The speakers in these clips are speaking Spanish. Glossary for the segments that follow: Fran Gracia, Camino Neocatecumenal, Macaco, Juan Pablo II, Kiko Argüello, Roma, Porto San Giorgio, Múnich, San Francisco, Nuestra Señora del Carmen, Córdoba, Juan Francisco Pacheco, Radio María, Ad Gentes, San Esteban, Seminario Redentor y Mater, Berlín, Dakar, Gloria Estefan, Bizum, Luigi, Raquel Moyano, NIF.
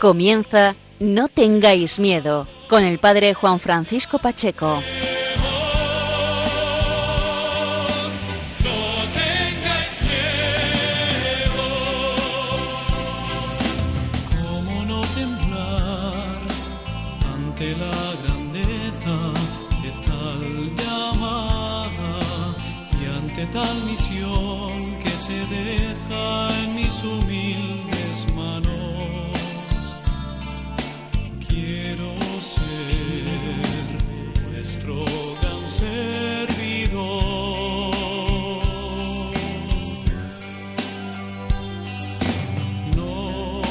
Comienza No tengáis miedo, con el padre Juan Francisco Pacheco. ¿Cómo no temblar ante la grandeza de tal llamada y ante tal misión que se deja en mis humildes manos? Ser vuestro gran servidor. No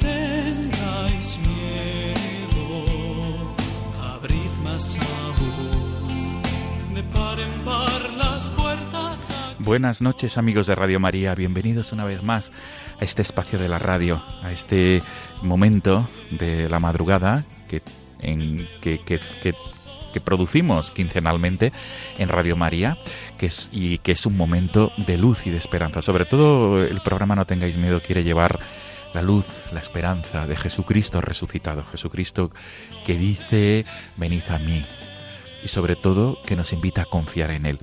tengáis miedo, abrid más aún, de par en par las puertas. Buenas noches, amigos de Radio María, bienvenidos una vez más a este espacio de la radio, a este momento de la madrugada que producimos quincenalmente en Radio María, que es un momento de luz y de esperanza. Sobre todo el programa No tengáis miedo quiere llevar la luz, la esperanza de Jesucristo resucitado, Jesucristo que dice venid a mí, y sobre todo que nos invita a confiar en Él.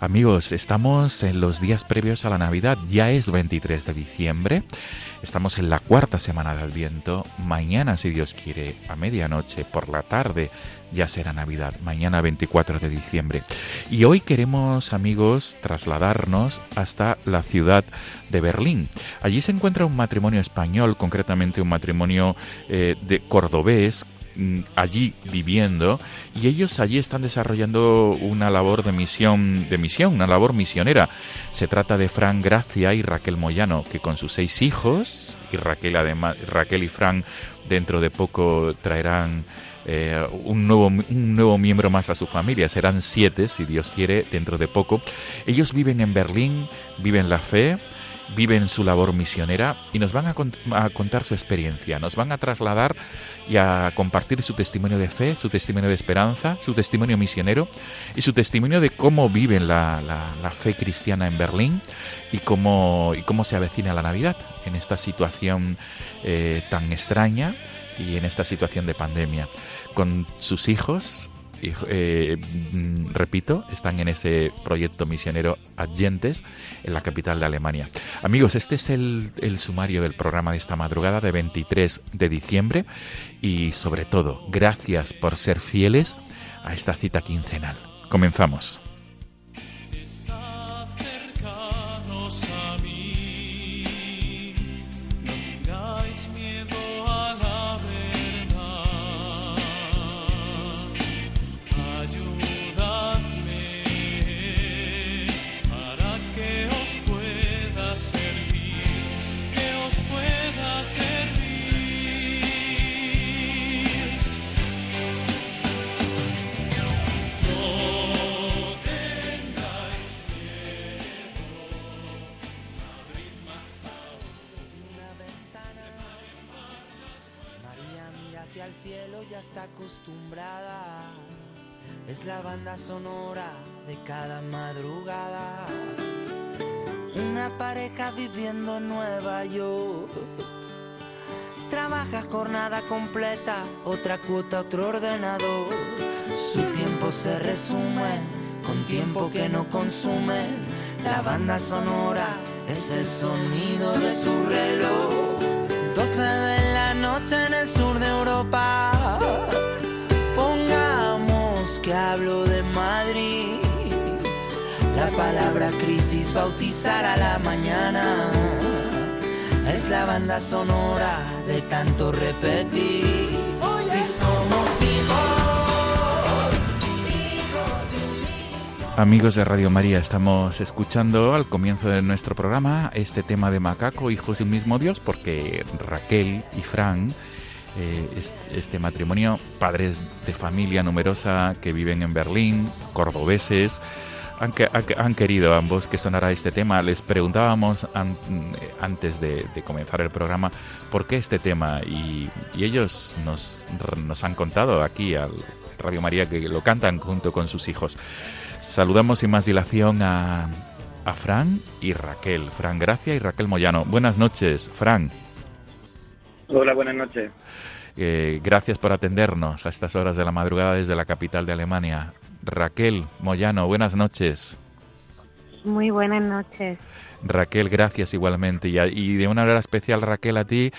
Amigos, estamos en los días previos a la Navidad, ya es 23 de diciembre, estamos en la cuarta semana de Adviento, mañana, si Dios quiere, a medianoche, por la tarde, ya será Navidad, mañana 24 de diciembre. Y hoy queremos, amigos, trasladarnos hasta la ciudad de Berlín. Allí se encuentra un matrimonio español, concretamente un matrimonio de cordobés, allí viviendo, y ellos allí están desarrollando una labor de misión, una labor misionera. Se trata de Fran Gracia y Raquel Moyano, que con sus 6 hijos, y Raquel y Fran dentro de poco traerán un nuevo miembro más a su familia, serán 7 si Dios quiere dentro de poco. Ellos viven en Berlín, viven la fe, viven su labor misionera y nos van a contar su experiencia, nos van a trasladar y a compartir su testimonio de fe, su testimonio de esperanza, su testimonio misionero y su testimonio de cómo viven la fe cristiana en Berlín y cómo se avecina la Navidad en esta situación tan extraña y en esta situación de pandemia. Con sus hijos, repito, están en ese proyecto misionero Ad Gentes en la capital de Alemania. Amigos, este es el sumario del programa de esta madrugada de 23 de diciembre y sobre todo, gracias por ser fieles a esta cita quincenal. Comenzamos. Es la banda sonora de cada madrugada. Una pareja viviendo en Nueva York, trabaja jornada completa, otra cuota, otro ordenador. Su tiempo se resume con tiempo que no consume. La banda sonora es el sonido de su reloj. 12 de la noche en el sur de Europa. Hablo de Madrid. La palabra crisis bautizará la mañana. Es la banda sonora de tanto repetir. Si somos hijos, hijos. Amigos de Radio María, estamos escuchando al comienzo de nuestro programa este tema de Macaco, hijos de un mismo Dios, porque Raquel y Fran, este matrimonio, padres de familia numerosa que viven en Berlín, cordobeses, han querido ambos que sonara este tema. Les preguntábamos antes de comenzar el programa por qué este tema, y ellos nos han contado aquí al Radio María que lo cantan junto con sus hijos. Saludamos sin más dilación a Fran y Raquel, Fran Gracia y Raquel Moyano. Buenas noches, Fran. Hola, buenas noches. Gracias por atendernos a estas horas de la madrugada desde la capital de Alemania. Raquel Moyano, buenas noches. Muy buenas noches. Raquel, gracias igualmente. Y de una manera especial, Raquel, a ti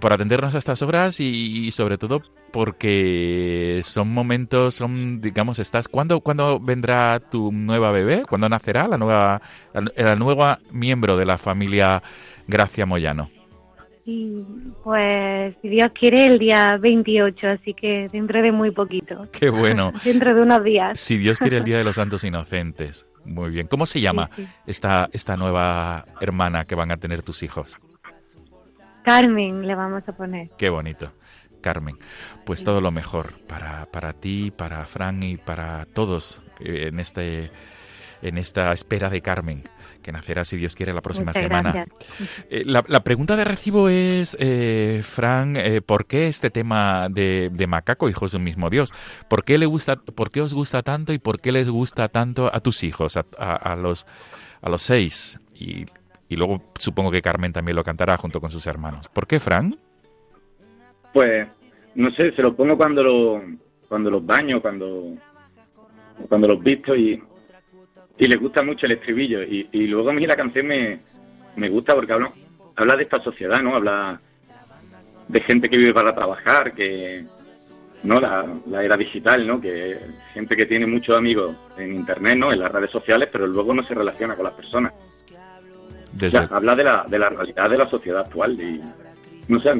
por atendernos a estas horas y sobre todo porque digamos, ¿cuándo vendrá tu nueva bebé? ¿Cuándo nacerá la nueva miembro de la familia Gracia Moyano? Sí, pues si Dios quiere el día 28, así que dentro de muy poquito. ¡Qué bueno! Dentro de unos días. Si Dios quiere el día de los Santos Inocentes. Muy bien. ¿Cómo se llama esta nueva hermana que van a tener tus hijos? Carmen le vamos a poner. ¡Qué bonito! Carmen, pues sí. Todo lo mejor para ti, para Fran y para todos en esta espera de Carmen, que nacerá, si Dios quiere, la próxima semana. La pregunta de recibo es, Fran, ¿por qué este tema de Macaco, hijos de un mismo Dios? ¿Por qué os gusta tanto y por qué les gusta tanto a tus hijos, a los seis? Y luego supongo que Carmen también lo cantará junto con sus hermanos. ¿Por qué, Fran? Pues, no sé, se lo pongo cuando los baño, cuando los visto y les gusta mucho el estribillo. Y luego a mí la canción me gusta porque habla de esta sociedad, ¿no? Habla de gente que vive para trabajar, que no la era digital, ¿no? Que gente que tiene muchos amigos en internet, ¿no? En las redes sociales, pero luego no se relaciona con las personas. O sea, habla de la realidad de la sociedad actual y... No sé,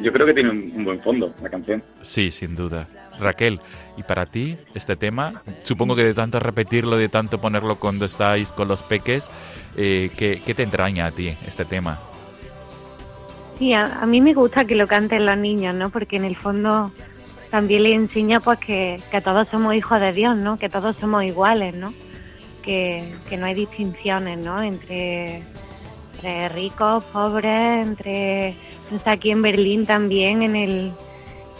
yo creo que tiene un buen fondo la canción. Sí, sin duda. Raquel, ¿y para ti este tema? Supongo que de tanto repetirlo, de tanto ponerlo cuando estáis con los peques, ¿qué te entraña a ti este tema? Sí, a mí me gusta que lo canten los niños, ¿no? Porque en el fondo también les enseña pues que todos somos hijos de Dios, ¿no? Que todos somos iguales, ¿no? Que no hay distinciones, ¿no? Entre ricos, pobres, está aquí en Berlín también en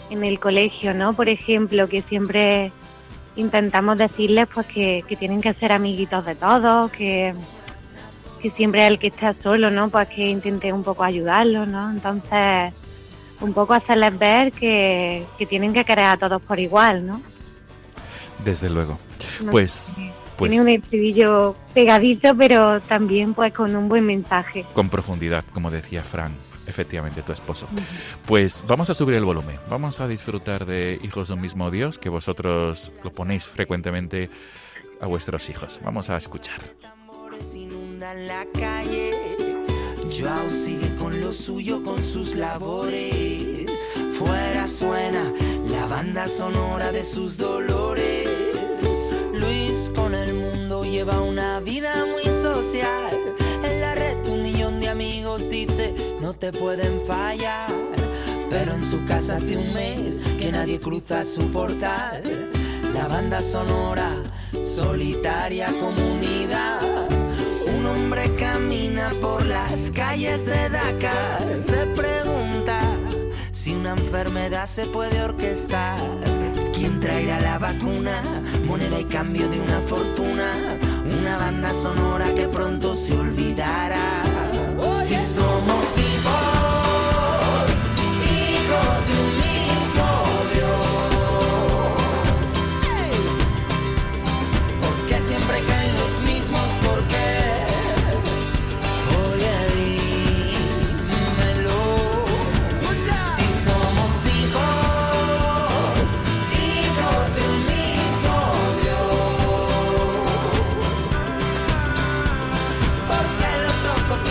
el colegio, ¿no? Por ejemplo, que siempre intentamos decirles pues que tienen que ser amiguitos de todos, que siempre el que está solo, ¿no? Pues que intente un poco ayudarlo, ¿no? Entonces, un poco hacerles ver que tienen que querer a todos por igual, ¿no? Desde luego. Pues, tiene un estribillo pegadizo, pero también pues con un buen mensaje. Con profundidad, como decía Fran. Efectivamente, tu esposo. Pues vamos a subir el volumen, vamos a disfrutar de Hijos de un mismo Dios, que vosotros lo ponéis frecuentemente a vuestros hijos. Vamos a escuchar. Tambores inundan la calle. Joao sigue con lo suyo, con sus labores. Fuera suena la banda sonora de sus dolores. Luis con el mundo lleva una vida muy social. En la red un millón de amigos dice no te pueden fallar, pero en su casa hace un mes que nadie cruza su portal. La banda sonora, solitaria comunidad. Un hombre camina por las calles de Dakar. Se pregunta si una enfermedad se puede orquestar. ¿Quién traerá la vacuna? Moneda y cambio de una fortuna. Una banda sonora que pronto se olvidará. Si somos hijos de un mismo Dios. ¿Por qué siempre caen los mismos? ¿Por qué? Oye, dímelo. Si somos hijos de un mismo Dios. ¿Por qué los ojos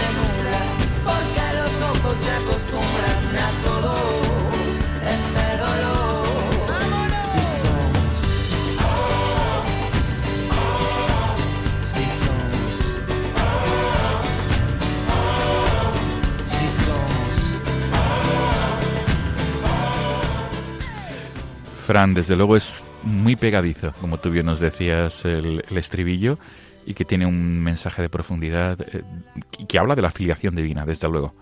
Fran, desde luego es muy pegadizo, como tú bien nos decías, el estribillo, y que tiene un mensaje de profundidad y que habla de la filiación divina, desde luego,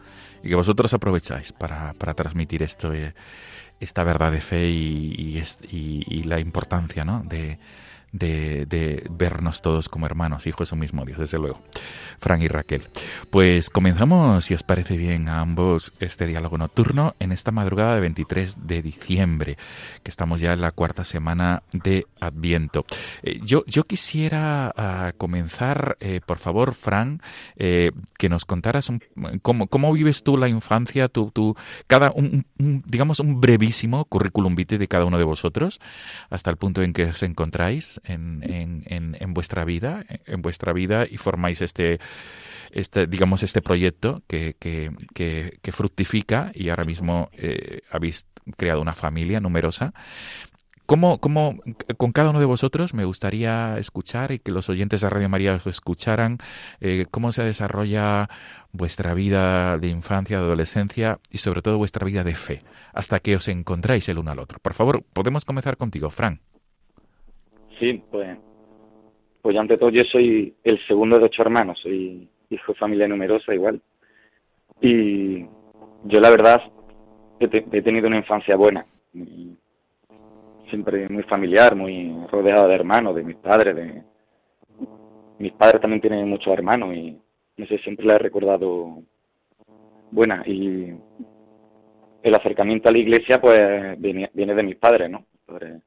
y que vosotros aprovecháis para transmitir esto, esta verdad de fe y la importancia, ¿no?, de vernos todos como hermanos, hijos de un mismo Dios, desde luego, Fran y Raquel. Pues comenzamos, si os parece bien a ambos, este diálogo nocturno en esta madrugada de 23 de diciembre, que estamos ya en la cuarta semana de Adviento. Yo quisiera comenzar, por favor, Fran, que nos contaras cómo vives tú la infancia, digamos un brevísimo currículum vitae de cada uno de vosotros, hasta el punto en que os encontráis en vuestra vida, y formáis este proyecto que fructifica, y ahora mismo habéis creado una familia numerosa. ¿Cómo con cada uno de vosotros me gustaría escuchar, y que los oyentes de Radio María os escucharan, cómo se desarrolla vuestra vida de infancia, de adolescencia, y sobre todo vuestra vida de fe, hasta que os encontráis el uno al otro? Por favor, podemos comenzar contigo, Fran. Sí, pues ante todo yo soy el segundo de 8 hermanos, soy hijo de familia numerosa igual, y yo la verdad he tenido una infancia buena, siempre muy familiar, muy rodeado de hermanos, de mis padres, mis padres también tienen muchos hermanos, y no sé, siempre la he recordado buena, y el acercamiento a la iglesia pues viene de mis padres, ¿no? Mis padres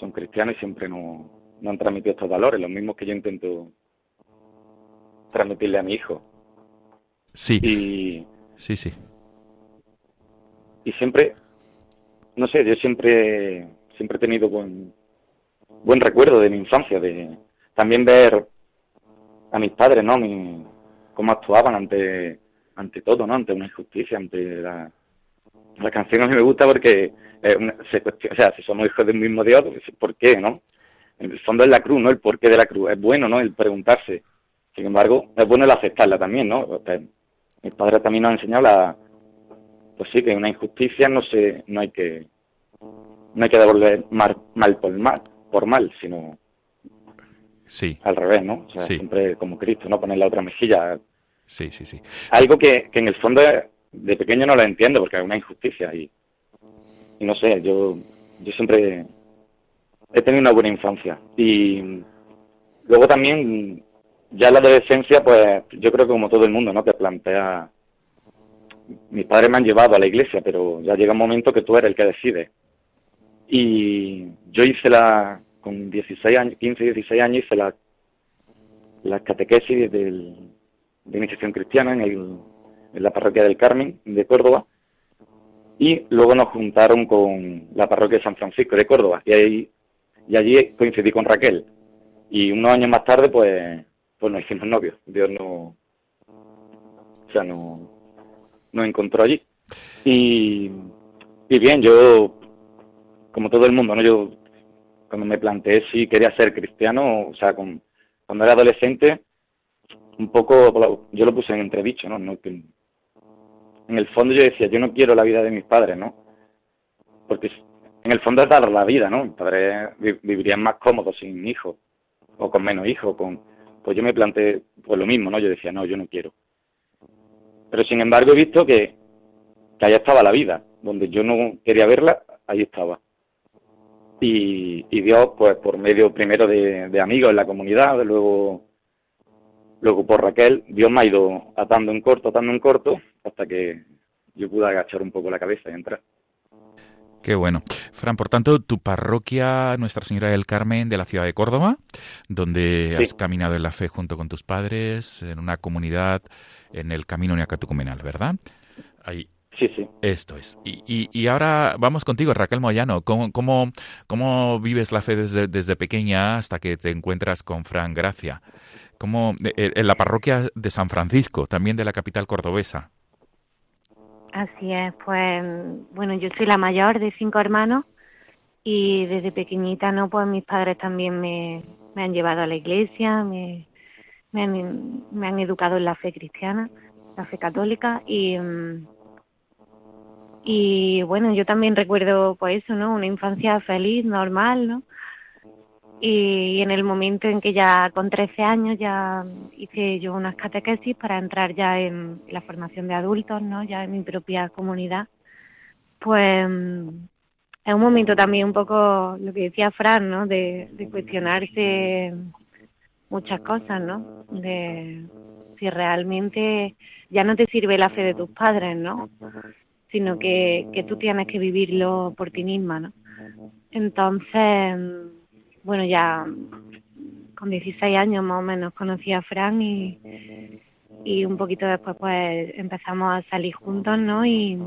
son cristianos y siempre no han transmitido estos valores, los mismos que yo intento transmitirle a mi hijo. Sí. Sí. Y siempre, no sé, yo siempre he tenido buen recuerdo de mi infancia, de también ver a mis padres, ¿no? Cómo actuaban ante todo, ¿no? Ante una injusticia, ante la canción a mí me gusta porque o sea, si somos hijos del mismo Dios, ¿por qué, no? En el fondo es la cruz, ¿no? El porqué de la cruz. Es bueno, ¿no?, el preguntarse. Sin embargo, es bueno el aceptarla también, ¿no? Mis padres también nos han enseñado pues sí, que una injusticia no hay que devolver mal por mal, sino sí, al revés, ¿no? O sea, sí, siempre como Cristo, ¿no? Poner la otra mejilla. Sí. Algo que en el fondo de pequeño no lo entiendo, porque es una injusticia, y no sé, yo siempre he tenido una buena infancia. Y luego también, ya en la adolescencia, pues yo creo que como todo el mundo, ¿no?, te plantea... Mis padres me han llevado a la iglesia, pero ya llega un momento que tú eres el que decide. Y yo con 16 años, 15, 16 años, hice la catequesis de iniciación cristiana en la parroquia del Carmen de Córdoba, y luego nos juntaron con la parroquia de San Francisco de Córdoba, y allí coincidí con Raquel, y unos años más tarde pues nos hicimos novios. Dios nos encontró allí, y bien, yo como todo el mundo, ¿no?, yo cuando me planteé si quería ser cristiano, o sea, cuando era adolescente, un poco yo lo puse en entredicho, ¿no? En el fondo yo decía, yo no quiero la vida de mis padres, ¿no? Porque en el fondo es dar la vida, ¿no? Mis padres vivirían más cómodos sin hijos, o con menos hijos, pues yo me planteé pues lo mismo, ¿no? Yo decía, no, yo no quiero. Pero sin embargo he visto que allá estaba la vida, donde yo no quería verla, ahí estaba. Y Dios, pues por medio primero de amigos en la comunidad, luego por Raquel, Dios me ha ido atando en corto, hasta que yo pude agachar un poco la cabeza y entrar. Qué bueno. Fran, por tanto, tu parroquia Nuestra Señora del Carmen de la ciudad de Córdoba, donde sí, has caminado en la fe junto con tus padres, en una comunidad, en el Camino Neocatecumenal, ¿verdad? Ahí. Sí. Esto es. Y ahora vamos contigo, Raquel Moyano. ¿Cómo vives la fe desde pequeña hasta que te encuentras con Fran Gracia? ¿Cómo, en la parroquia de San Francisco, también de la capital cordobesa? Así es, pues bueno, yo soy la mayor de 5 hermanos, y desde pequeñita, no, pues mis padres también me han llevado a la iglesia, me han educado en la fe cristiana, la fe católica, Y bueno, yo también recuerdo, pues eso, ¿no? Una infancia feliz, normal, ¿no? Y en el momento en que ya con 13 años ya hice yo unas catequesis para entrar ya en la formación de adultos, ¿no? Ya en mi propia comunidad, pues es un momento también un poco lo que decía Fran, ¿no? De cuestionarse muchas cosas, ¿no? De si realmente ya no te sirve la fe de tus padres, ¿no? Sino que tú tienes que vivirlo por ti misma, ¿no? Entonces, bueno, ya con 16 años más o menos conocí a Fran y un poquito después pues empezamos a salir juntos, ¿no? Y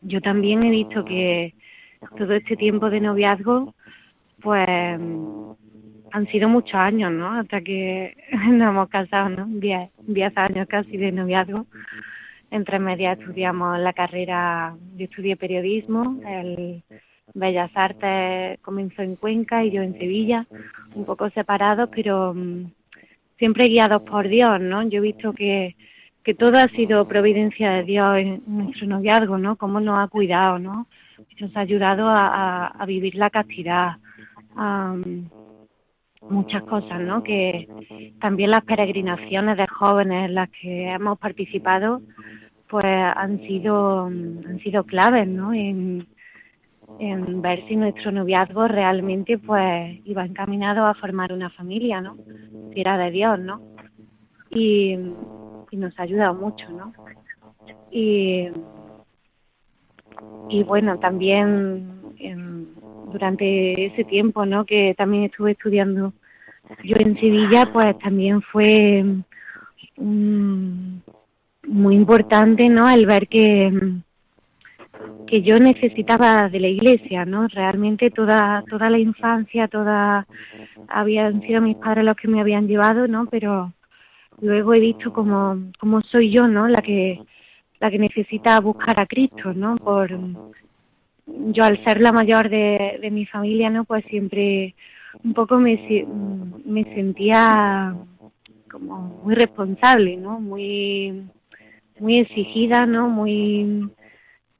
yo también he visto que todo este tiempo de noviazgo pues han sido muchos años, ¿no? Hasta que nos hemos casado, ¿no? 10 años casi de noviazgo. Entre medias estudiamos la carrera, yo estudié periodismo, el Bellas Artes comenzó en Cuenca y yo en Sevilla, un poco separados, pero siempre guiados por Dios, ¿no? Yo he visto que todo ha sido providencia de Dios en nuestro noviazgo, ¿no? Cómo nos ha cuidado, ¿no? Nos ha ayudado a vivir la castidad, muchas cosas, ¿no? Que también las peregrinaciones de jóvenes en las que hemos participado pues han sido claves, ¿no? En ver si nuestro noviazgo realmente pues iba encaminado a formar una familia, ¿no? Si era de Dios, ¿no? Y nos ha ayudado mucho, ¿no? Y bueno, también durante ese tiempo, ¿no? Que también estuve estudiando yo en Sevilla, pues también fue muy importante, ¿no? El ver que yo necesitaba de la Iglesia, ¿no? Realmente toda la infancia, habían sido mis padres los que me habían llevado, ¿no? Pero luego he visto como soy yo, ¿no? La que necesita buscar a Cristo, ¿no? Yo al ser la mayor de mi familia, ¿no? Pues siempre un poco me sentía como muy responsable, ¿no? Muy exigida, ¿no? Muy,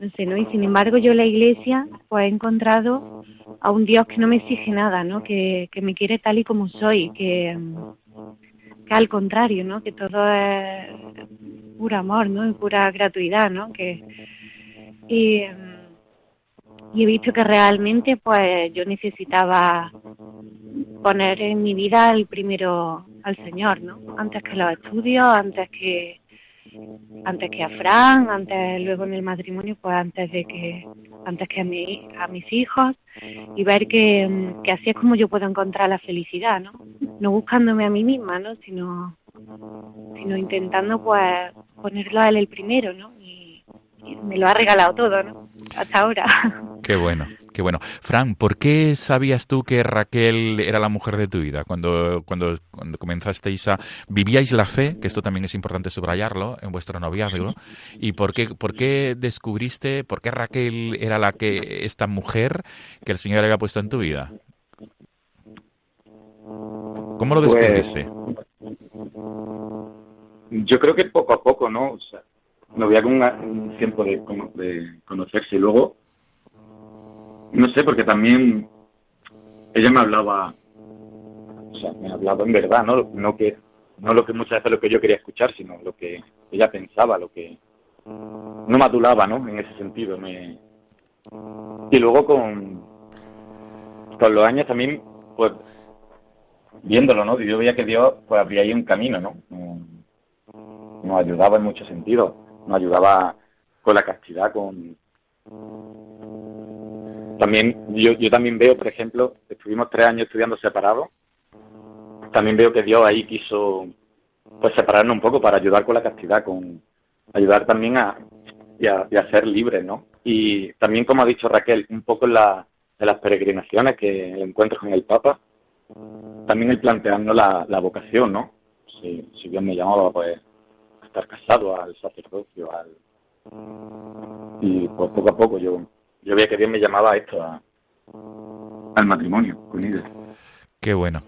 no sé, ¿no? Y sin embargo yo en la Iglesia pues he encontrado a un Dios que no me exige nada, ¿no? Que me quiere tal y como soy, que al contrario, ¿no? Que todo es puro amor, ¿no? Y pura gratuidad, ¿no? Y he visto que realmente pues yo necesitaba poner en mi vida el primero al Señor, ¿no? Antes que los estudios, antes que a Fran, antes luego en el matrimonio, pues antes que a mis hijos, y ver que así es como yo puedo encontrar la felicidad, ¿no? No buscándome a mí misma, ¿no? Sino intentando pues ponerlo a él el primero, ¿no? Y me lo ha regalado todo, ¿no? Hasta ahora. Qué bueno, qué bueno. Fran, ¿por qué sabías tú que Raquel era la mujer de tu vida? Cuando comenzasteis ¿Vivíais la fe? Que esto también es importante subrayarlo en vuestro noviazgo. ¿Y por qué descubriste, por qué Raquel era esta mujer que el Señor había puesto en tu vida? ¿Cómo lo descubriste? Yo creo que poco a poco, ¿no? O sea, noviazgo un tiempo de conocerse y luego, no sé, porque también ella me hablaba en verdad, ¿no? No lo que muchas veces lo que yo quería escuchar, sino lo que ella pensaba, lo que no maduraba, ¿no? En ese sentido. Y luego con los años también, pues, viéndolo, ¿no? Yo veía que Dios, pues, abría ahí un camino, ¿no? Nos ayudaba en muchos sentidos. Nos ayudaba con la castidad, También, yo también veo, por ejemplo, estuvimos 3 años estudiando separados. También veo que Dios ahí quiso, pues, separarnos un poco para ayudar con la castidad, con ayudar también a ser libres, ¿no? Y también, como ha dicho Raquel, un poco en las peregrinaciones, que el encuentro con el Papa, también el plantearnos la vocación, ¿no? Si Dios me llamaba, pues, a estar casado, al sacerdocio, y pues poco a poco yo veía que Dios me llamaba a esto, al matrimonio con ella. Qué bueno.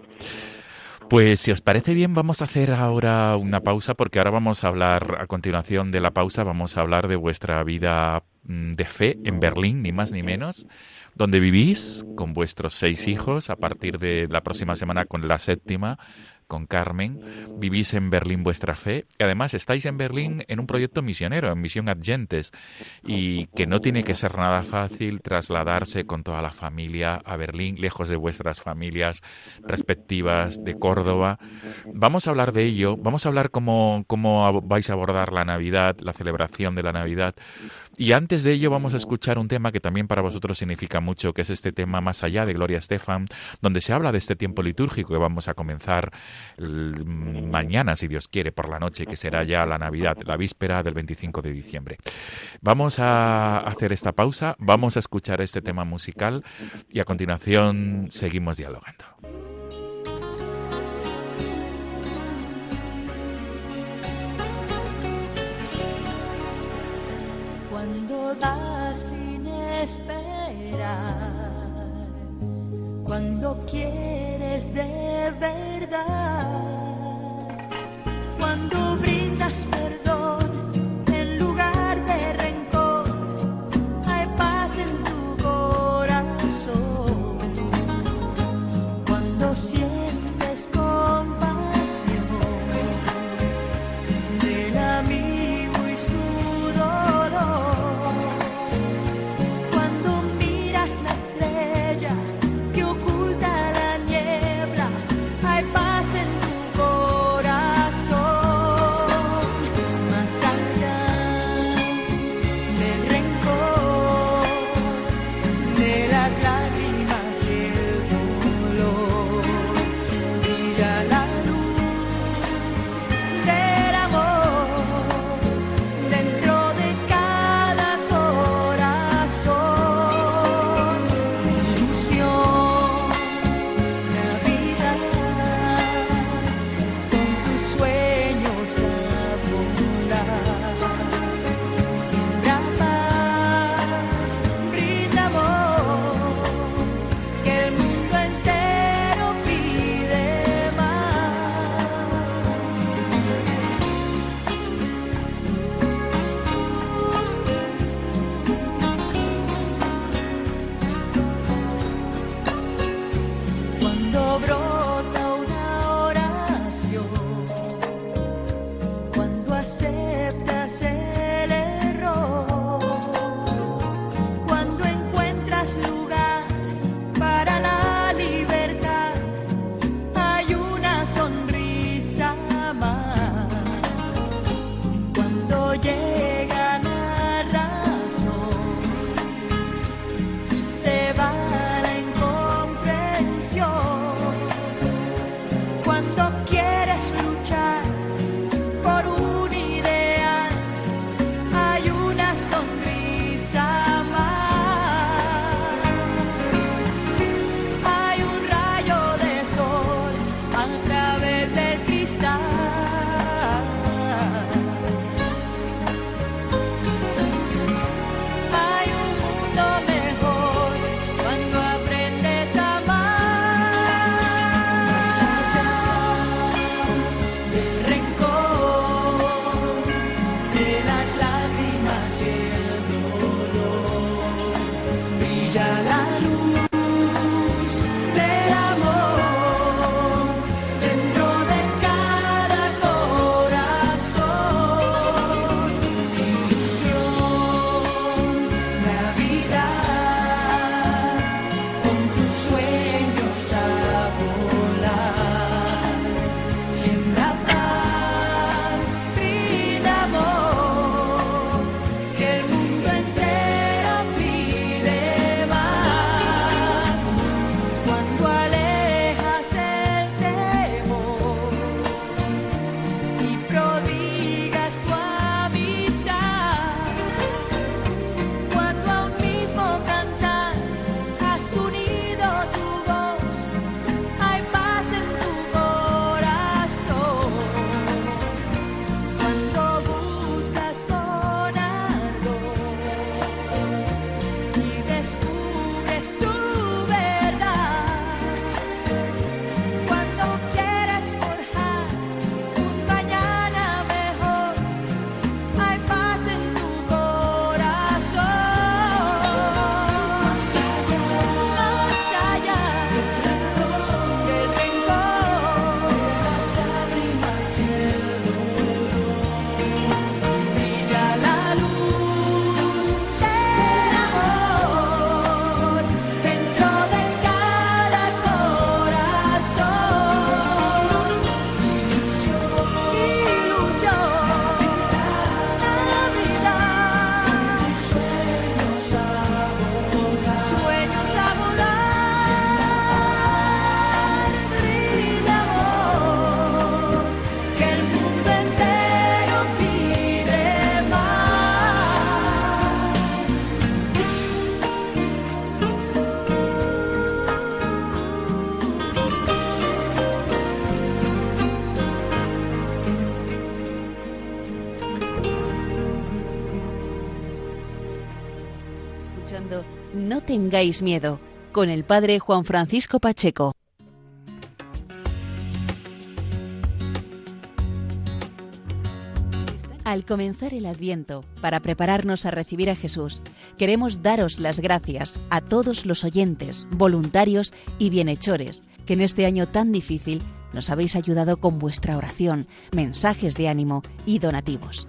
Pues si os parece bien, vamos a hacer ahora una pausa, porque ahora vamos a hablar, a continuación de la pausa, vamos a hablar de vuestra vida de fe en Berlín, ni más ni menos, donde vivís con vuestros 6 hijos, a partir de la próxima semana con la 7ª, con Carmen, vivís en Berlín vuestra fe, y además estáis en Berlín en un proyecto misionero, en Misión Ad Gentes, y que no tiene que ser nada fácil trasladarse con toda la familia a Berlín, lejos de vuestras familias respectivas de Córdoba. Vamos a hablar de ello, vamos a hablar cómo vais a abordar la Navidad, la celebración de la Navidad, y antes de ello vamos a escuchar un tema que también para vosotros significa mucho, que es este tema Más allá, de Gloria Estefan, donde se habla de este tiempo litúrgico que vamos a comenzar mañana, si Dios quiere, por la noche, que será ya la Navidad, la víspera del 25 de diciembre. Vamos a hacer esta pausa, vamos a escuchar este tema musical y a continuación seguimos dialogando. Cuando das sin esperar, cuando quieres de verdad, cuando brindas perdón en lugar de rencor, hay paz en tu corazón. Cuando sientes compasión del amigo y su dolor, cuando miras la estrella que oculta la niebla, hay paz en tu corazón. No tengáis miedo, con el padre Juan Francisco Pacheco. Al comenzar el Adviento, para prepararnos a recibir a Jesús, queremos daros las gracias a todos los oyentes, voluntarios y bienhechores que en este año tan difícil nos habéis ayudado con vuestra oración, mensajes de ánimo y donativos.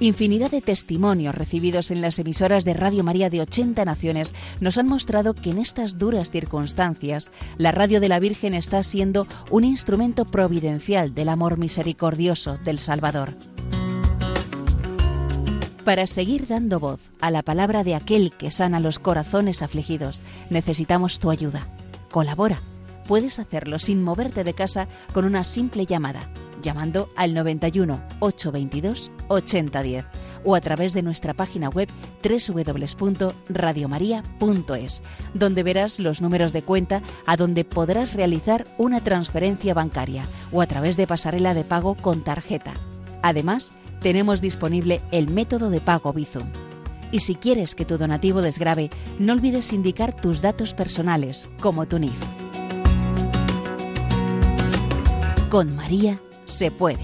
Infinidad de testimonios recibidos en las emisoras de Radio María de 80 naciones nos han mostrado que en estas duras circunstancias la radio de la Virgen está siendo un instrumento providencial del amor misericordioso del Salvador. Para seguir dando voz a la palabra de aquel que sana los corazones afligidos, necesitamos tu ayuda. Colabora. Puedes hacerlo sin moverte de casa con una simple llamada, llamando al 91 822 8010 o a través de nuestra página web www.radiomaria.es, donde verás los números de cuenta a donde podrás realizar una transferencia bancaria o a través de pasarela de pago con tarjeta. Además, tenemos disponible el método de pago Bizum. Y si quieres que tu donativo desgrave, no olvides indicar tus datos personales, como tu NIF. Con María se puede.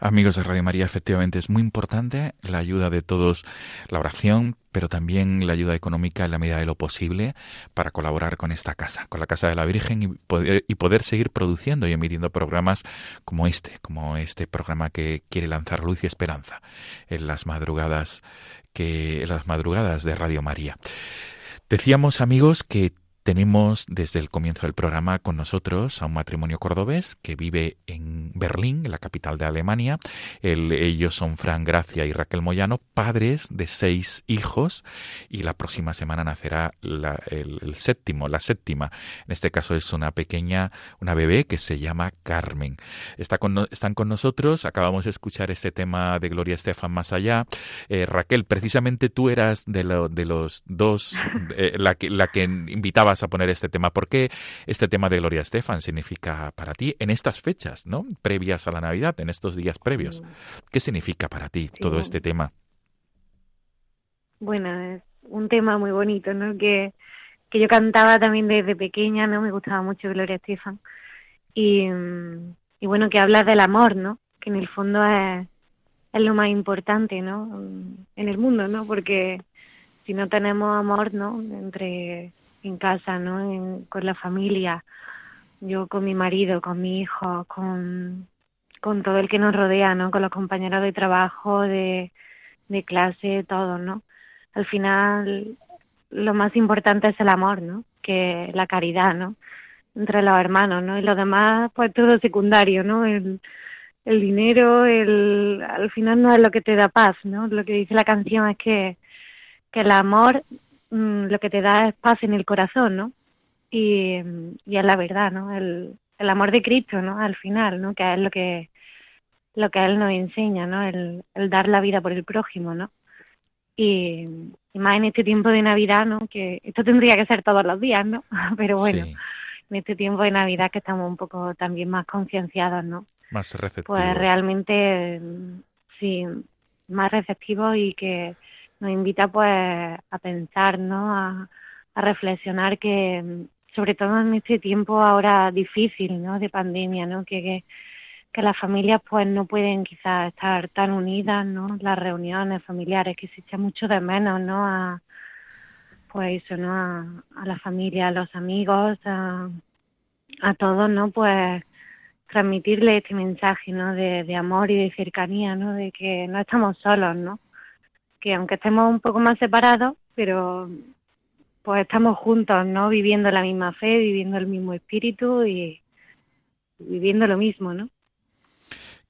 Amigos de Radio María, efectivamente es muy importante la ayuda de todos, la oración, pero también la ayuda económica en la medida de lo posible para colaborar con esta casa, con la Casa de la Virgen y poder seguir produciendo y emitiendo programas como este programa que quiere lanzar luz y esperanza en las madrugadas de Radio María. Decíamos, amigos, que tenemos desde el comienzo del programa con nosotros a un matrimonio cordobés que vive en Berlín, la capital de Alemania. Ellos son Fran Gracia y Raquel Moyano, padres de 6 hijos, y la próxima semana nacerá la séptima. En este caso es una bebé que se llama Carmen. Están con nosotros, acabamos de escuchar este tema de Gloria Estefan, Más allá. Raquel, precisamente tú eras de los dos la que invitabas a poner este tema, porque este tema de Gloria Estefan significa para ti en estas fechas, ¿no?, previas a la Navidad, en estos días previos. ¿Qué significa para ti todo este tema? Bueno, es un tema muy bonito, ¿no?, que yo cantaba también desde pequeña, ¿no?, me gustaba mucho Gloria Estefan, y bueno, que habla del amor, ¿no?, que en el fondo es lo más importante, ¿no?, en el mundo, ¿no?, porque si no tenemos amor, ¿no?, en casa, ¿no?, con la familia, yo con mi marido, con mi hijo, con todo el que nos rodea, ¿no?, con los compañeros de trabajo, de clase, todo, ¿no? Al final lo más importante es el amor, ¿no?, que la caridad, ¿no?, entre los hermanos, ¿no?, y lo demás pues todo secundario, ¿no?, el dinero, al final no es lo que te da paz, ¿no?, lo que dice la canción es que el amor lo que te da es paz en el corazón, ¿no?, y es la verdad, ¿no?, el amor de Cristo, ¿no?, al final, ¿no?, que es lo que Él nos enseña, ¿no?, el dar la vida por el prójimo, ¿no?, y más en este tiempo de Navidad, ¿no?, que esto tendría que ser todos los días, ¿no?, pero bueno, sí, en este tiempo de Navidad que estamos un poco también más concienciados, ¿no?, más receptivos, pues realmente sí, más receptivos, y que nos invita pues a pensar, ¿no?, a reflexionar, que sobre todo en este tiempo ahora difícil, ¿no?, de pandemia, ¿no?, que las familias pues no pueden quizás estar tan unidas, ¿no?, las reuniones familiares, que se echa mucho de menos, ¿no?, pues eso, ¿no?, a la familia, a los amigos, a todos, ¿no?, pues transmitirle este mensaje, ¿no?, de amor y de cercanía, ¿no?, de que no estamos solos, ¿no?, que aunque estemos un poco más separados, pero pues estamos juntos, ¿no?, viviendo la misma fe, viviendo el mismo espíritu y viviendo lo mismo, ¿no?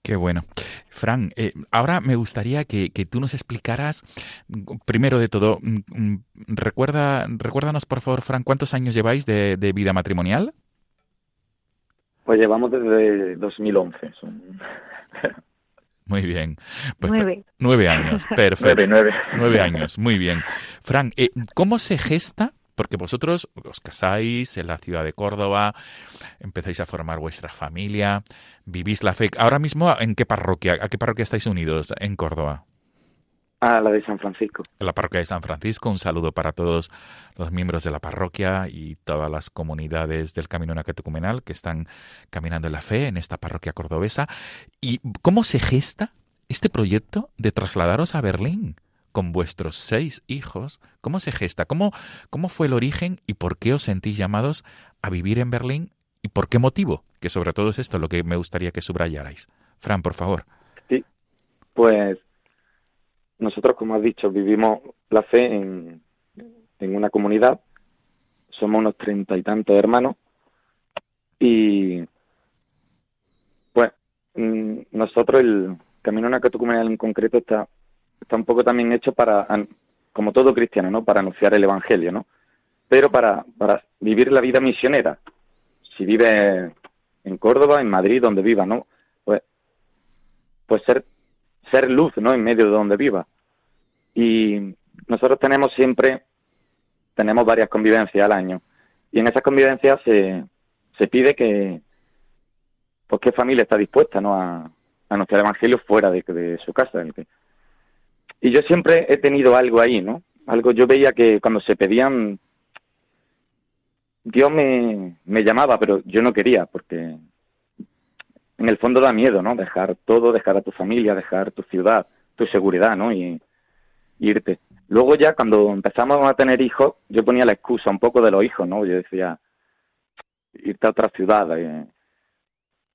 Qué bueno. Fran, ahora me gustaría que tú nos explicaras, primero de todo, recuérdanos por favor, Fran, ¿cuántos años lleváis de vida matrimonial? Pues llevamos desde 2011. Muy bien. Pues 9 años, perfecto. 9 años, muy bien. Fran, ¿cómo se gesta Porque vosotros os casáis en la ciudad de Córdoba, empezáis a formar vuestra familia, vivís la fe. Ahora mismo, ¿en qué parroquia? ¿A qué parroquia estáis unidos en Córdoba? A la de San Francisco. La parroquia de San Francisco. Un saludo para todos los miembros de la parroquia y todas las comunidades del Camino Neocatecumenal que están caminando en la fe en esta parroquia cordobesa. ¿Y cómo se gesta este proyecto de trasladaros a Berlín con vuestros 6 hijos? ¿Cómo se gesta? ¿Cómo fue el origen y por qué os sentís llamados a vivir en Berlín? ¿Y por qué motivo? Que sobre todo es esto lo que me gustaría que subrayarais. Fran, por favor. Sí, pues nosotros, como has dicho, vivimos la fe en una comunidad. Somos unos 30 y tantos hermanos. Y pues nosotros, el Camino Neocatecumenal en concreto, está un poco también hecho para, como todo cristiano, ¿no?, para anunciar el Evangelio, ¿no? Pero para vivir la vida misionera. Si vives en Córdoba, en Madrid, donde vivas, ¿no?, pues ser luz, ¿no?, en medio de donde viva. Y nosotros tenemos varias convivencias al año, y en esas convivencias se pide que, pues, qué familia está dispuesta, ¿no?, a anunciar el Evangelio fuera de su casa. Y yo siempre he tenido algo ahí, ¿no? Algo. Yo veía que cuando se pedían, Dios me llamaba, pero yo no quería, porque en el fondo da miedo, ¿no? Dejar todo, dejar a tu familia, dejar tu ciudad, tu seguridad, ¿no? Y irte. Luego ya cuando empezamos a tener hijos, yo ponía la excusa un poco de los hijos, ¿no? Yo decía, irte a otra ciudad, a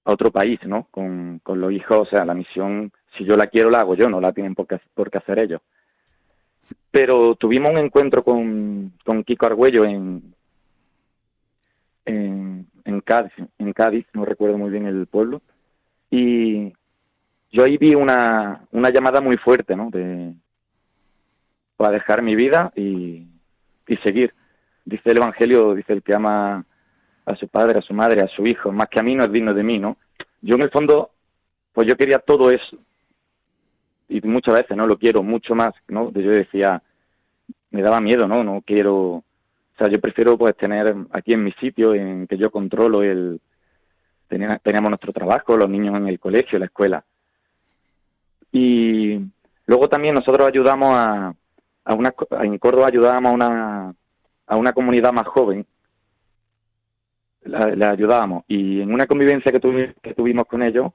otro país, ¿no? Con los hijos, o sea, la misión, si yo la quiero la hago yo, no la tienen por qué hacer ellos. Pero tuvimos un encuentro con Kiko Argüello en Cádiz, no recuerdo muy bien el pueblo, y yo ahí vi una llamada muy fuerte, ¿no?, para dejar mi vida y seguir. Dice el Evangelio, dice, el que ama a su padre, a su madre, a su hijo, más que a mí, no es digno de mí, ¿no? Yo, en el fondo, pues yo quería todo eso, y muchas veces, ¿no?, lo quiero mucho más, ¿no? Yo decía, me daba miedo, ¿no? No quiero. O sea, yo prefiero, pues, tener aquí en mi sitio, en que yo controlo teníamos nuestro trabajo, los niños en el colegio, la escuela. Y luego también nosotros ayudamos en Córdoba ayudábamos a una comunidad más joven, la ayudábamos. Y en una convivencia que tuvimos con ellos,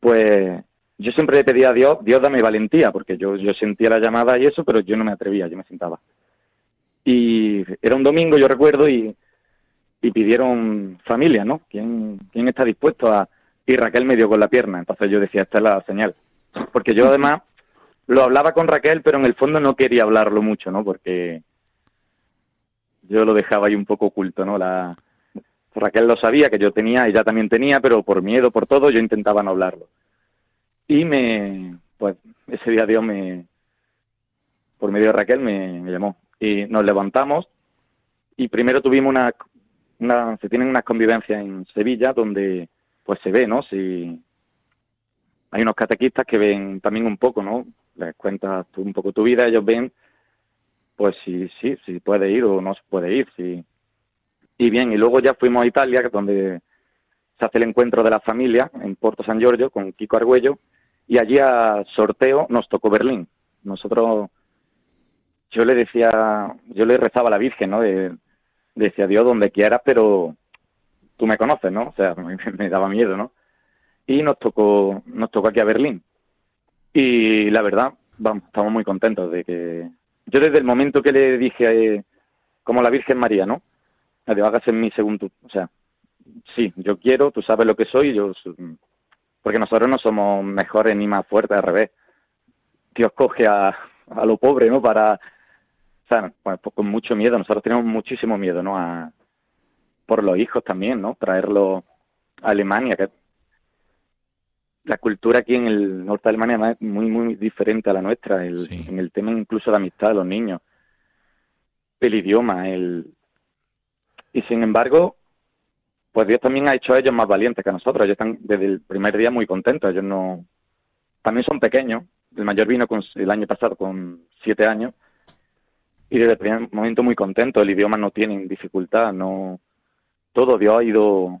pues yo siempre le pedía a Dios, dame valentía, porque yo sentía la llamada y eso, pero yo no me atrevía, yo me sentaba. Y era un domingo, yo recuerdo, y pidieron familia, ¿no? ¿Quién está dispuesto a...? Y Raquel me dio con la pierna, entonces yo decía, esta es la señal. Porque yo, además, lo hablaba con Raquel, pero en el fondo no quería hablarlo mucho, ¿no? Porque yo lo dejaba ahí un poco oculto, ¿no? Raquel lo sabía, que yo tenía, ella también tenía, pero por miedo, por todo, yo intentaba no hablarlo. Y pues ese día Dios por medio de Raquel me llamó. Y nos levantamos, y primero tuvimos se tienen unas convivencias en Sevilla, donde pues se ve, ¿no? Si hay unos catequistas que ven también un poco, ¿no? Les cuentas tú un poco tu vida, ellos ven, pues si puede ir o no se puede ir, sí. Y bien, y luego ya fuimos a Italia, donde se hace el encuentro de la familia, en Porto San Giorgio, con Kiko Argüello, y allí a sorteo nos tocó Berlín. Nosotros... yo le rezaba a la Virgen, ¿no? Decía, Dios, donde quieras, pero tú me conoces, ¿no? O sea, me daba miedo, ¿no? Y nos tocó aquí a Berlín. Y la verdad, vamos, estamos muy contentos de que... Yo desde el momento que le dije, como la Virgen María, ¿no?, a Dios, hágase en mí según tú. O sea, sí, yo quiero, tú sabes lo que soy, porque nosotros no somos mejores ni más fuertes, al revés. Dios coge a lo pobre, ¿no?, para... Pues con mucho miedo, nosotros tenemos muchísimo miedo, ¿no?, por los hijos también, ¿no?, traerlos a Alemania, que la cultura aquí en el norte de Alemania es muy, muy diferente a la nuestra, sí. En el tema incluso de amistad de los niños, el idioma, y sin embargo, pues Dios también ha hecho a ellos más valientes que a nosotros. Ellos están desde el primer día muy contentos, ellos no... También son pequeños, el mayor vino el año pasado con 7 años, y desde el primer momento muy contento. El idioma no tiene dificultad, no, todo Dios ha ido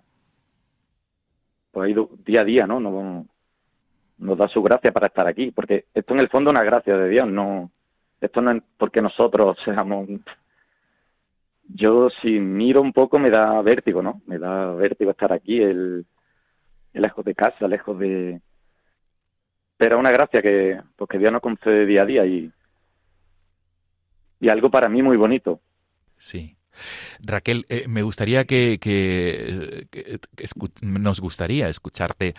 día a día, ¿no? Nos da su gracia para estar aquí, porque esto en el fondo es una gracia de Dios, no, esto no es porque nosotros seamos... Yo si miro un poco me da vértigo, ¿no? Me da vértigo estar aquí, lejos de casa, lejos de... Pero es una gracia que, pues, que Dios nos concede día a día y algo para mí muy bonito. Sí. Raquel, me gustaría que nos gustaría escucharte.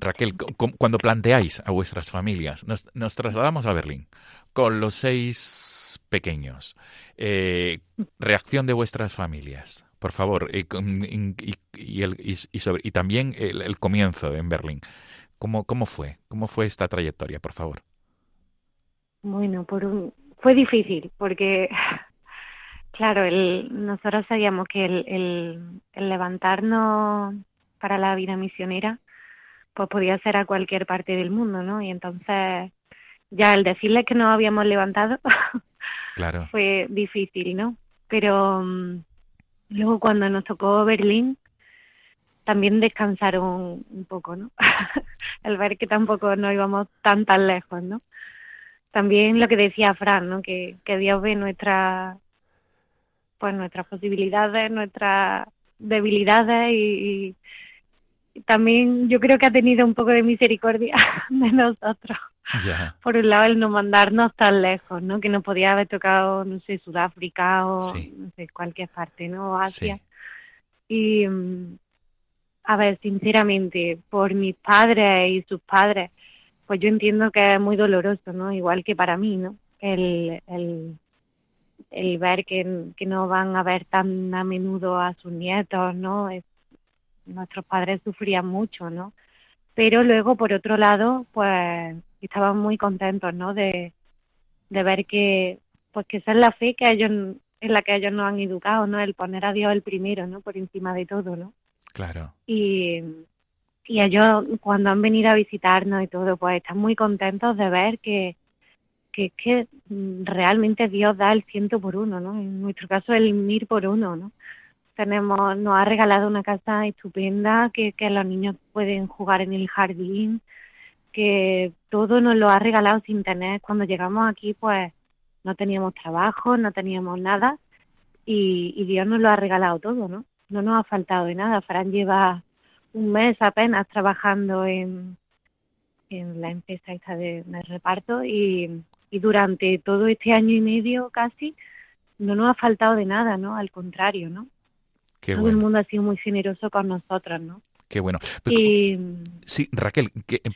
Raquel, cuando planteáis a vuestras familias, nos trasladamos a Berlín con los 6 pequeños. Reacción de vuestras familias, por favor, y también el comienzo en Berlín. ¿Cómo fue? ¿Cómo fue esta trayectoria, por favor? Bueno, fue difícil porque, claro, nosotros sabíamos que el levantarnos para la vida misionera pues podía ser a cualquier parte del mundo, ¿no? Y entonces ya el decirles que no habíamos levantado claro. Fue difícil, ¿no? Pero luego cuando nos tocó Berlín también descansaron un poco, ¿no? Al ver que tampoco nos íbamos tan lejos, ¿no? También lo que decía Fran, ¿no? Que Dios ve nuestras posibilidades, nuestras debilidades y también yo creo que ha tenido un poco de misericordia de nosotros. Yeah. Por un lado el no mandarnos tan lejos, ¿no? Que nos podía haber tocado, no sé, Sudáfrica o sí. No sé, cualquier parte, ¿no? Asia. Sí. Y a ver, sinceramente, por mis padres y sus padres, pues yo entiendo que es muy doloroso, ¿no? Igual que para mí, ¿no? El ver que no van a ver tan a menudo a sus nietos, ¿no? Nuestros padres sufrían mucho, ¿no? Pero luego, por otro lado, pues estaban muy contentos, ¿no? De ver que, pues que esa es la fe que ellos, en la que ellos nos han educado, ¿no? El poner a Dios el primero, ¿no? Por encima de todo, ¿no? Claro. Y ellos cuando han venido a visitarnos y todo, pues están muy contentos de ver que realmente Dios da el 100 por 1, ¿no? En nuestro caso el 1000 por 1, ¿no? Nos ha regalado una casa estupenda, que los niños pueden jugar en el jardín, que todo nos lo ha regalado sin tener. Cuando llegamos aquí, pues no teníamos trabajo, no teníamos nada, y Dios nos lo ha regalado todo, ¿no? No nos ha faltado de nada. Fran lleva un mes apenas trabajando en la empresa esta de reparto y durante todo este año y medio casi no nos ha faltado de nada, ¿no? Al contrario, ¿no? Qué bueno. Todo el mundo ha sido muy generoso con nosotros, ¿no? Qué bueno. Sí, Raquel,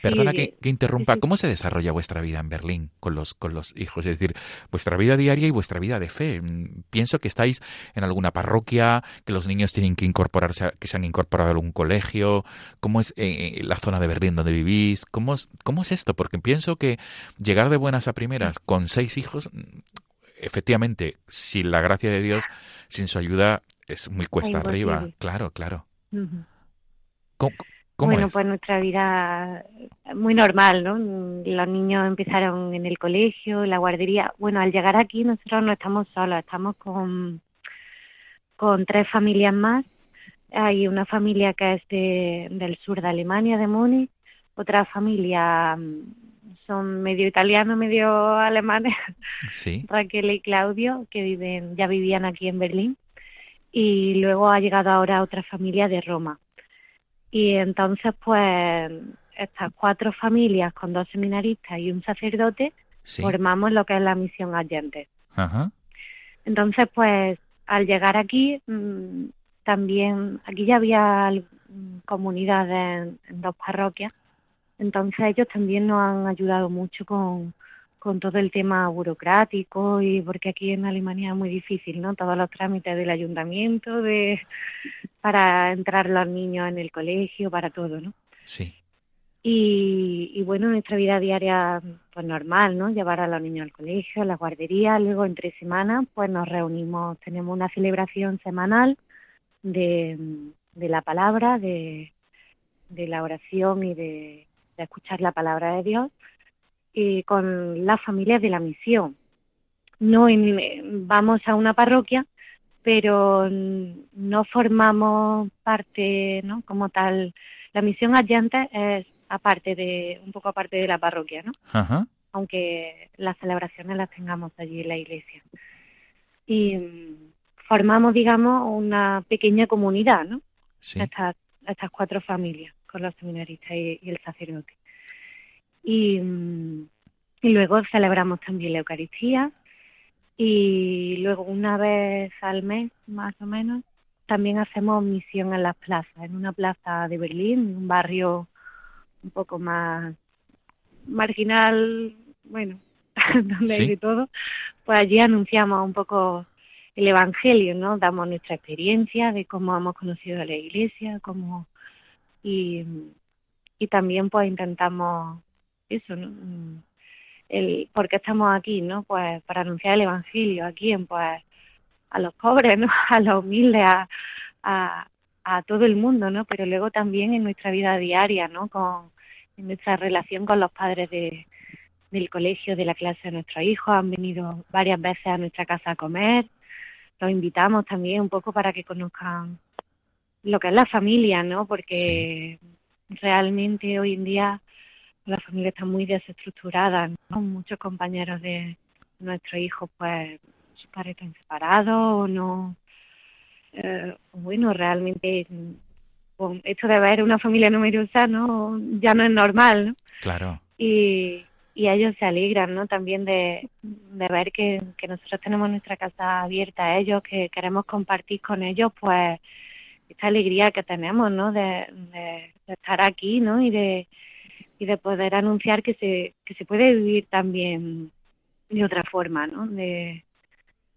perdona sí, que interrumpa. Sí. ¿Cómo se desarrolla vuestra vida en Berlín con los hijos? Es decir, vuestra vida diaria y vuestra vida de fe. Pienso que estáis en alguna parroquia, que los niños tienen que incorporarse, que se han incorporado a algún colegio. ¿Cómo es la zona de Berlín donde vivís? ¿Cómo es esto? Porque pienso que llegar de buenas a primeras con 6 hijos, efectivamente, sin la gracia de Dios, sin su ayuda, es muy cuesta arriba. Claro, claro. Uh-huh. ¿Cómo es? Pues nuestra vida muy normal, ¿no? Los niños empezaron en el colegio, en la guardería. Bueno, al llegar aquí nosotros no estamos solos, estamos con 3 familias más. Hay una familia que es del sur de Alemania, de Múnich, otra familia son medio italianos, medio alemanes, sí. Raquel y Claudio, que ya vivían aquí en Berlín, y luego ha llegado ahora otra familia de Roma. Y entonces, pues, estas 4 familias con 2 seminaristas y un sacerdote, sí. Formamos lo que es la misión Ad Gentes. Ajá. Entonces, pues, al llegar aquí, también, aquí ya había comunidades en 2 parroquias, entonces ellos también nos han ayudado mucho con todo el tema burocrático, y porque aquí en Alemania es muy difícil, ¿no? Todos los trámites del ayuntamiento, para entrar los niños en el colegio, para todo, ¿no? Sí. Y bueno, nuestra vida diaria, pues normal, ¿no? Llevar a los niños al colegio, a la guardería, luego en 3 semanas, pues nos reunimos, tenemos una celebración semanal de la palabra, de la oración y de escuchar la palabra de Dios, y con las familias de la misión. no vamos a una parroquia, pero no formamos parte, ¿no?, como tal. La misión Ad Gentes es aparte de, un poco aparte de la parroquia, ¿no? Ajá. Aunque las celebraciones las tengamos allí en la iglesia. Y formamos, digamos, una pequeña comunidad, ¿no? Sí. Estas cuatro familias, con los seminaristas y el sacerdote. Y luego celebramos también la Eucaristía, y luego una vez al mes, más o menos, también hacemos misión en las plazas, en una plaza de Berlín, un barrio un poco más marginal, bueno, donde hay de todo. Pues allí anunciamos un poco el Evangelio, ¿no? Damos nuestra experiencia de cómo hemos conocido a la Iglesia, cómo y también pues intentamos eso, ¿no? ¿Por qué estamos aquí, no? Pues para anunciar el Evangelio. ¿A quién? Pues a los pobres, ¿no? A los humildes, a todo el mundo, ¿no? Pero luego también en nuestra vida diaria, ¿no? En nuestra relación con los padres del colegio, de la clase de nuestros hijos. Han venido varias veces a nuestra casa a comer. Los invitamos también un poco para que conozcan lo que es la familia, ¿no? Porque realmente hoy en día la familia está muy desestructurada, ¿no? Muchos compañeros de nuestros hijos, pues, sus padres están separados o no. Bueno, realmente, con esto de ver una familia numerosa, ¿no? Ya no es normal, ¿no? Claro. Y ellos se alegran, ¿no? También de ver que nosotros tenemos nuestra casa abierta a ellos, que queremos compartir con ellos, pues, esta alegría que tenemos, ¿no? De estar aquí, ¿no? Y de poder anunciar que se puede vivir también de otra forma, ¿no?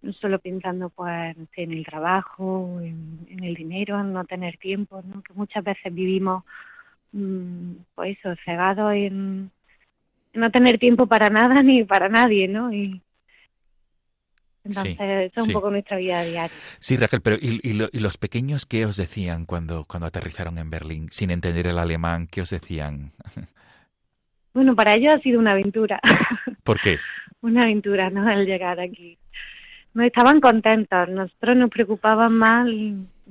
No solo pensando, pues, en el trabajo, en el dinero, en no tener tiempo, ¿no? Que muchas veces vivimos, pues, eso, cegados en no tener tiempo para nada ni para nadie, ¿no? Y entonces eso es un poco nuestra vida diaria. Sí, Raquel, pero ¿y los pequeños qué os decían cuando aterrizaron en Berlín, sin entender el alemán? ¿Qué os decían? Bueno, para ellos ha sido una aventura. ¿Por qué? Una aventura, ¿no?, al llegar aquí. No estaban contentos. Nosotros nos preocupaban más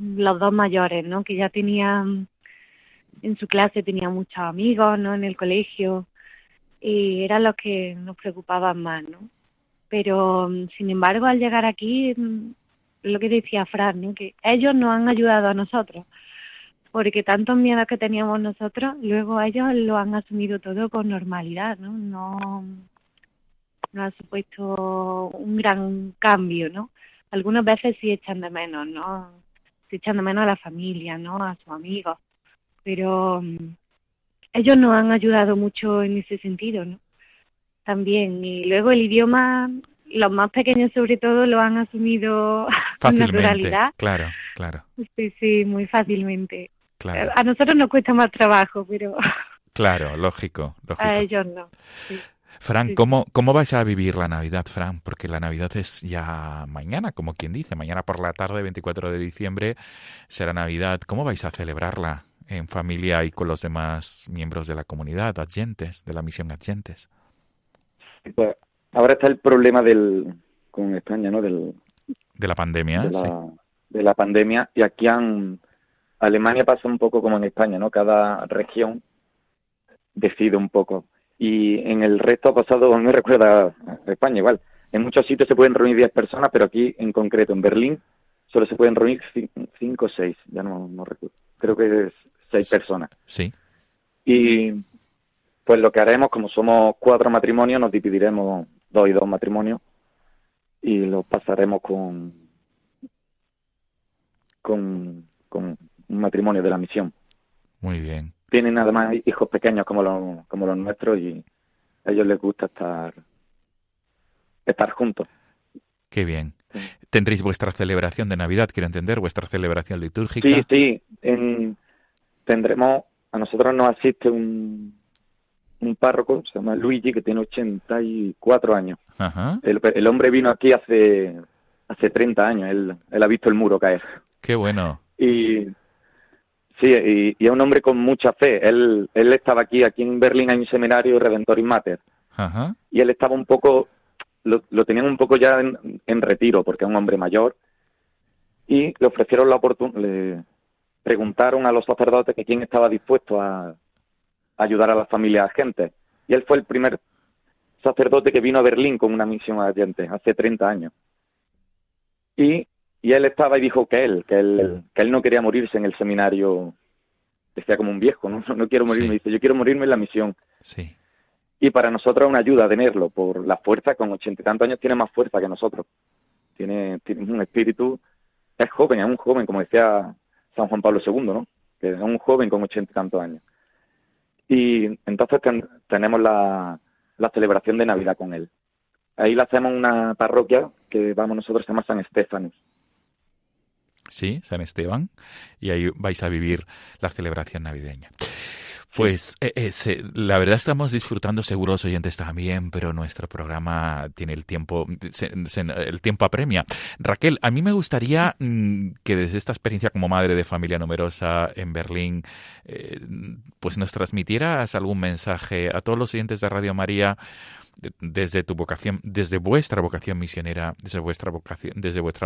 los dos mayores, ¿no? Que ya tenían, en su clase tenían muchos amigos, ¿no? En el colegio. Y eran los que nos preocupaban más, ¿no? Pero, sin embargo, al llegar aquí, lo que decía Fran, ¿no?, que ellos nos han ayudado a nosotros, porque tantos miedos que teníamos nosotros, luego ellos lo han asumido todo con normalidad, ¿no? No ha supuesto un gran cambio, ¿no? Algunas veces sí echan de menos, ¿no? Sí echan de menos a la familia, ¿no? A sus amigos, pero ellos nos han ayudado mucho en ese sentido, ¿no? También. Y luego el idioma, los más pequeños sobre todo, lo han asumido con naturalidad. Claro. Sí, muy fácilmente. Claro. A nosotros nos cuesta más trabajo, pero... Claro, lógico. A ellos no. Sí. Fran, ¿cómo vais a vivir la Navidad, Fran? Porque la Navidad es ya mañana, como quien dice. Mañana por la tarde, 24 de diciembre, será Navidad. ¿Cómo vais a celebrarla en familia y con los demás miembros de la comunidad, Ad Gentes, de la misión Ad Gentes? Pues ahora está el problema con España, ¿no? De la pandemia, de la pandemia, y aquí Alemania pasa un poco como en España, ¿no? Cada región decide un poco. Y en el resto ha pasado, me recuerda a España igual. En muchos sitios se pueden reunir 10 personas, pero aquí en concreto, en Berlín, solo se pueden reunir 5 o 6, ya no recuerdo. Creo que es 6 personas. Sí. Y pues lo que haremos, como somos 4 matrimonios, nos dividiremos 2 y 2 matrimonios y lo pasaremos con un matrimonio de la misión. Muy bien. Tienen además hijos pequeños como los nuestros y a ellos les gusta estar juntos. Qué bien. Tendréis vuestra celebración de Navidad, quiero entender, vuestra celebración litúrgica. Sí. Tendremos, a nosotros nos asiste un párroco, se llama Luigi, que tiene 84 años. Ajá. El hombre vino aquí hace 30 años, él ha visto el muro caer. Qué bueno. Y es un hombre con mucha fe. Él estaba aquí en Berlín hay un seminario Redentor y Mater. Ajá. Y él estaba un poco... lo tenían un poco ya en retiro, porque era un hombre mayor, y le ofrecieron la oportunidad, le preguntaron a los sacerdotes que quién estaba dispuesto a ayudar a las familias Ad Gentes. Y él fue el primer sacerdote que vino a Berlín con una misión Ad Gentes, hace 30 años. Y él estaba y dijo que él no quería morirse en el seminario. Decía como un viejo, no quiero morirme. Sí. Dice, yo quiero morirme en la misión. Sí. Y para nosotros es una ayuda tenerlo, por la fuerza, con 80 y tantos años tiene más fuerza que nosotros. Tiene un espíritu, es joven, es un joven, como decía San Juan Pablo II, ¿no? Que es un joven con 80 y tantos años. Y entonces tenemos la celebración de Navidad con él. Ahí le hacemos una parroquia que vamos nosotros, se llama San Esteban. Sí, San Esteban. Y ahí vais a vivir la celebración navideña. Pues la verdad estamos disfrutando, seguro los oyentes también, pero nuestro programa tiene el tiempo apremia. Raquel, a mí me gustaría que desde esta experiencia como madre de familia numerosa en Berlín, pues nos transmitieras algún mensaje a todos los oyentes de Radio María desde tu vocación, desde vuestra vocación misionera, desde vuestra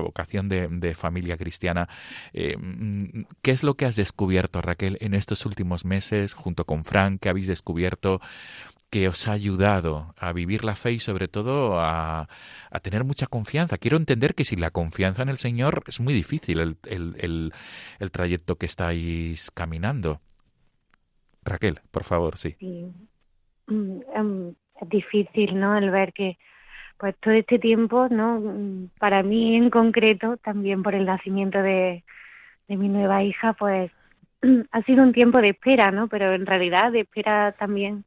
vocación de familia cristiana. ¿Qué es lo que has descubierto, Raquel, en estos últimos meses, junto con Fran, que habéis descubierto que os ha ayudado a vivir la fe y sobre todo a tener mucha confianza? Quiero entender que sin la confianza en el Señor es muy difícil el trayecto que estáis caminando. Raquel, por favor, sí. Es difícil, ¿no?, el ver que pues todo este tiempo, ¿no?, para mí en concreto, también por el nacimiento de mi nueva hija, pues ha sido un tiempo de espera, ¿no?, pero en realidad de espera también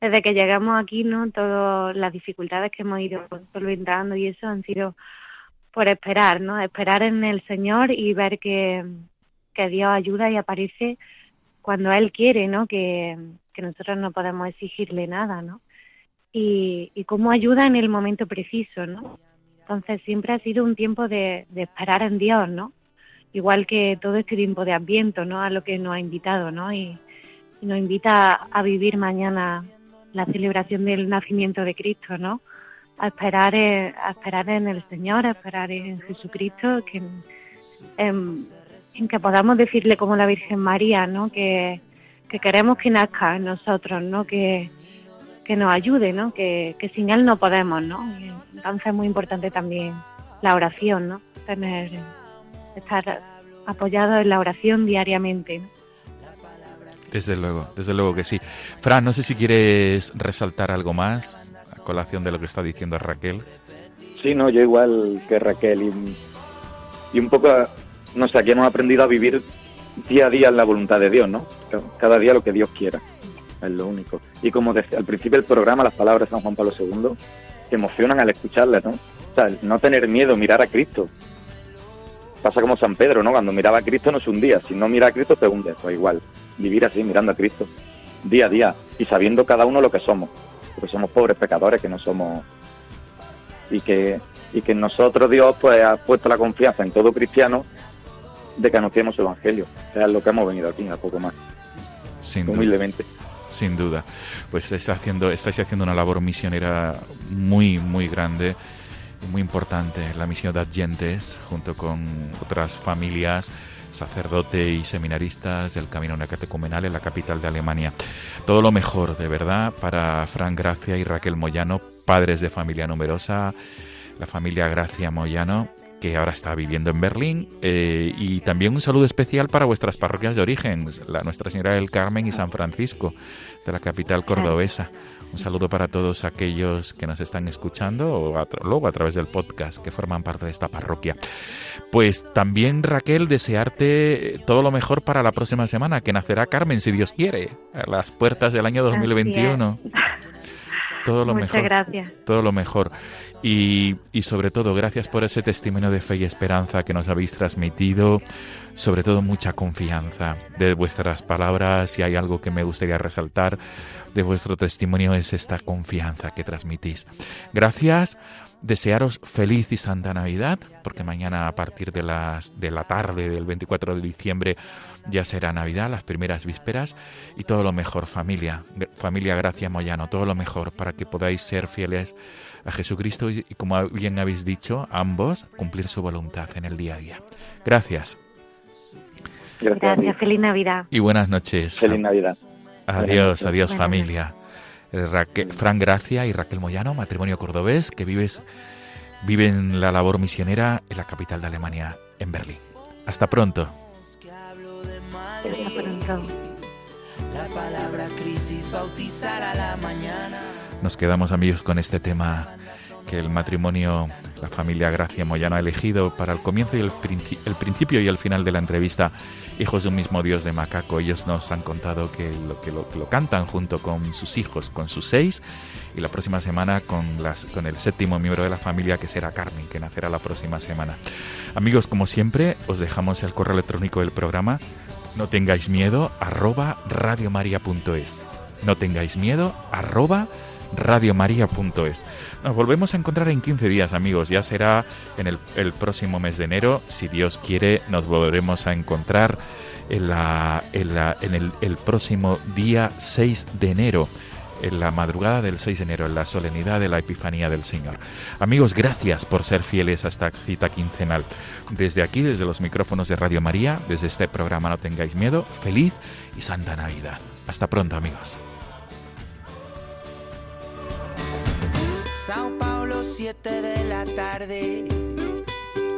desde que llegamos aquí, ¿no?, todas las dificultades que hemos ido solventando y eso han sido por esperar, ¿no?, esperar en el Señor y ver que Dios ayuda y aparece cuando Él quiere, ¿no?, que nosotros no podemos exigirle nada, ¿no?, y cómo ayuda en el momento preciso, ¿no? Entonces siempre ha sido un tiempo de esperar en Dios, ¿no? Igual que todo este tiempo de Adviento, ¿no?, a lo que nos ha invitado, ¿no? Y nos invita a vivir mañana la celebración del nacimiento de Cristo, ¿no? A esperar en el Señor, a esperar en Jesucristo, en que podamos decirle como la Virgen María, ¿no?, que queremos que nazca en nosotros, ¿no?, que nos ayude, ¿no?, que sin Él no podemos, ¿no? Entonces es muy importante también la oración, ¿no?, estar apoyado en la oración diariamente, ¿no? Desde luego que sí. Fran, no sé si quieres resaltar algo más a colación de lo que está diciendo Raquel. Sí, no, yo igual que Raquel y un poco, no sé, aquí hemos aprendido a vivir día a día en la voluntad de Dios, ¿no? Cada día lo que Dios quiera. Es lo único. Y como decía al principio del programa, las palabras de San Juan Pablo II te emocionan al escucharlas, ¿no? O sea, no tener miedo, mirar a Cristo. Pasa como San Pedro, ¿no? Cuando miraba a Cristo no se hundía. Si no mira a Cristo te hundes. Pues igual, vivir así, mirando a Cristo, día a día, y sabiendo cada uno lo que somos. Porque somos pobres pecadores, que no somos... Y que en nosotros Dios pues ha puesto la confianza en todo cristiano de que anunciemos el Evangelio. O sea, es lo que hemos venido aquí, a poco más. Humildemente. Sin duda, pues estáis haciendo una labor misionera muy, muy grande, muy importante. La misión de Ad Gentes, junto con otras familias, sacerdotes y seminaristas del Camino Neocatecumenal en la capital de Alemania. Todo lo mejor, de verdad, para Fran Gracia y Raquel Moyano, padres de familia numerosa, la familia Gracia Moyano, que ahora está viviendo en Berlín, y también un saludo especial para vuestras parroquias de origen, la Nuestra Señora del Carmen y San Francisco, de la capital cordobesa. Un saludo para todos aquellos que nos están escuchando o luego a través del podcast, que forman parte de esta parroquia. Pues también, Raquel, desearte todo lo mejor para la próxima semana, que nacerá Carmen, si Dios quiere, a las puertas del año 2021. Muchas gracias. Todo lo mejor. Y sobre todo, gracias por ese testimonio de fe y esperanza que nos habéis transmitido. Sobre todo, mucha confianza de vuestras palabras. Si hay algo que me gustaría resaltar de vuestro testimonio, es esta confianza que transmitís. Gracias. Desearos feliz y santa Navidad, porque mañana a partir de la tarde del 24 de diciembre ya será Navidad, las primeras vísperas, y todo lo mejor, familia Gracia Moyano, todo lo mejor para que podáis ser fieles a Jesucristo y, como bien habéis dicho, ambos, cumplir su voluntad en el día a día. Gracias. Gracias, feliz Navidad. Y buenas noches. Feliz Navidad. Adiós, adiós familia. Fran Gracia y Raquel Moyano, matrimonio cordobés, que viven la labor misionera en la capital de Alemania, en Berlín. Hasta pronto. Hasta pronto. La palabra crisis bautizar a la mañana. Nos quedamos, amigos, con este tema que el matrimonio, la familia Gracia Moyano ha elegido para el comienzo y el principio y el final de la entrevista, hijos de un mismo Dios de Macaco. Ellos nos han contado que lo cantan junto con sus hijos, con sus 6, y la próxima semana con el 7º miembro de la familia, que será Carmen, que nacerá la próxima semana. Amigos, como siempre, os dejamos el correo electrónico del programa, no tengáis miedo, @radiomaria.es. No tengáis miedo, @radiomaria.es. Nos volvemos a encontrar en 15 días, amigos. Ya será en el próximo mes de enero. Si Dios quiere, nos volveremos a encontrar en el próximo día 6 de enero, en la madrugada del 6 de enero, en la solemnidad de la Epifanía del Señor. Amigos, gracias por ser fieles a esta cita quincenal. Desde aquí, desde los micrófonos de Radio María, desde este programa No Tengáis Miedo, feliz y santa Navidad. Hasta pronto, amigos. Sao Paulo, 7 de la tarde.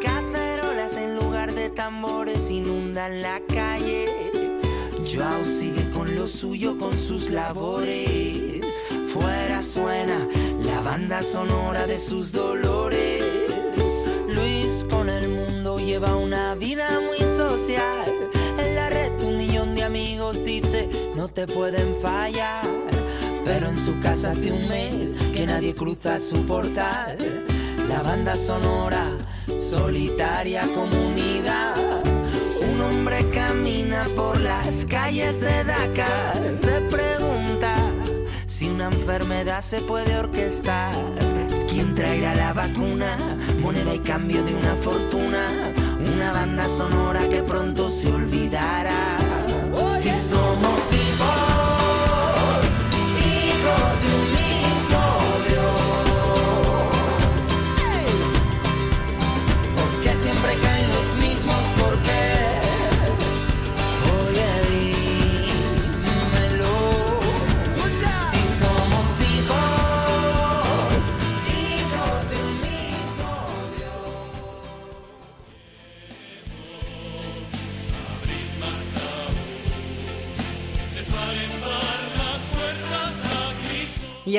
Cacerolas en lugar de tambores inundan la calle. Joao sigue con lo suyo, con sus labores. Fuera suena la banda sonora de sus dolores. Luis con el mundo lleva una vida muy social. En la red un millón de amigos dice no te pueden fallar. Pero en su casa hace un mes que nadie cruza su portal. La banda sonora, solitaria comunidad. Un hombre camina por las calles de Dakar. Se pregunta si una enfermedad se puede orquestar. ¿Quién traerá la vacuna? Moneda y cambio de una fortuna. Una banda sonora que pronto se olvidará. Si somos hijos. Y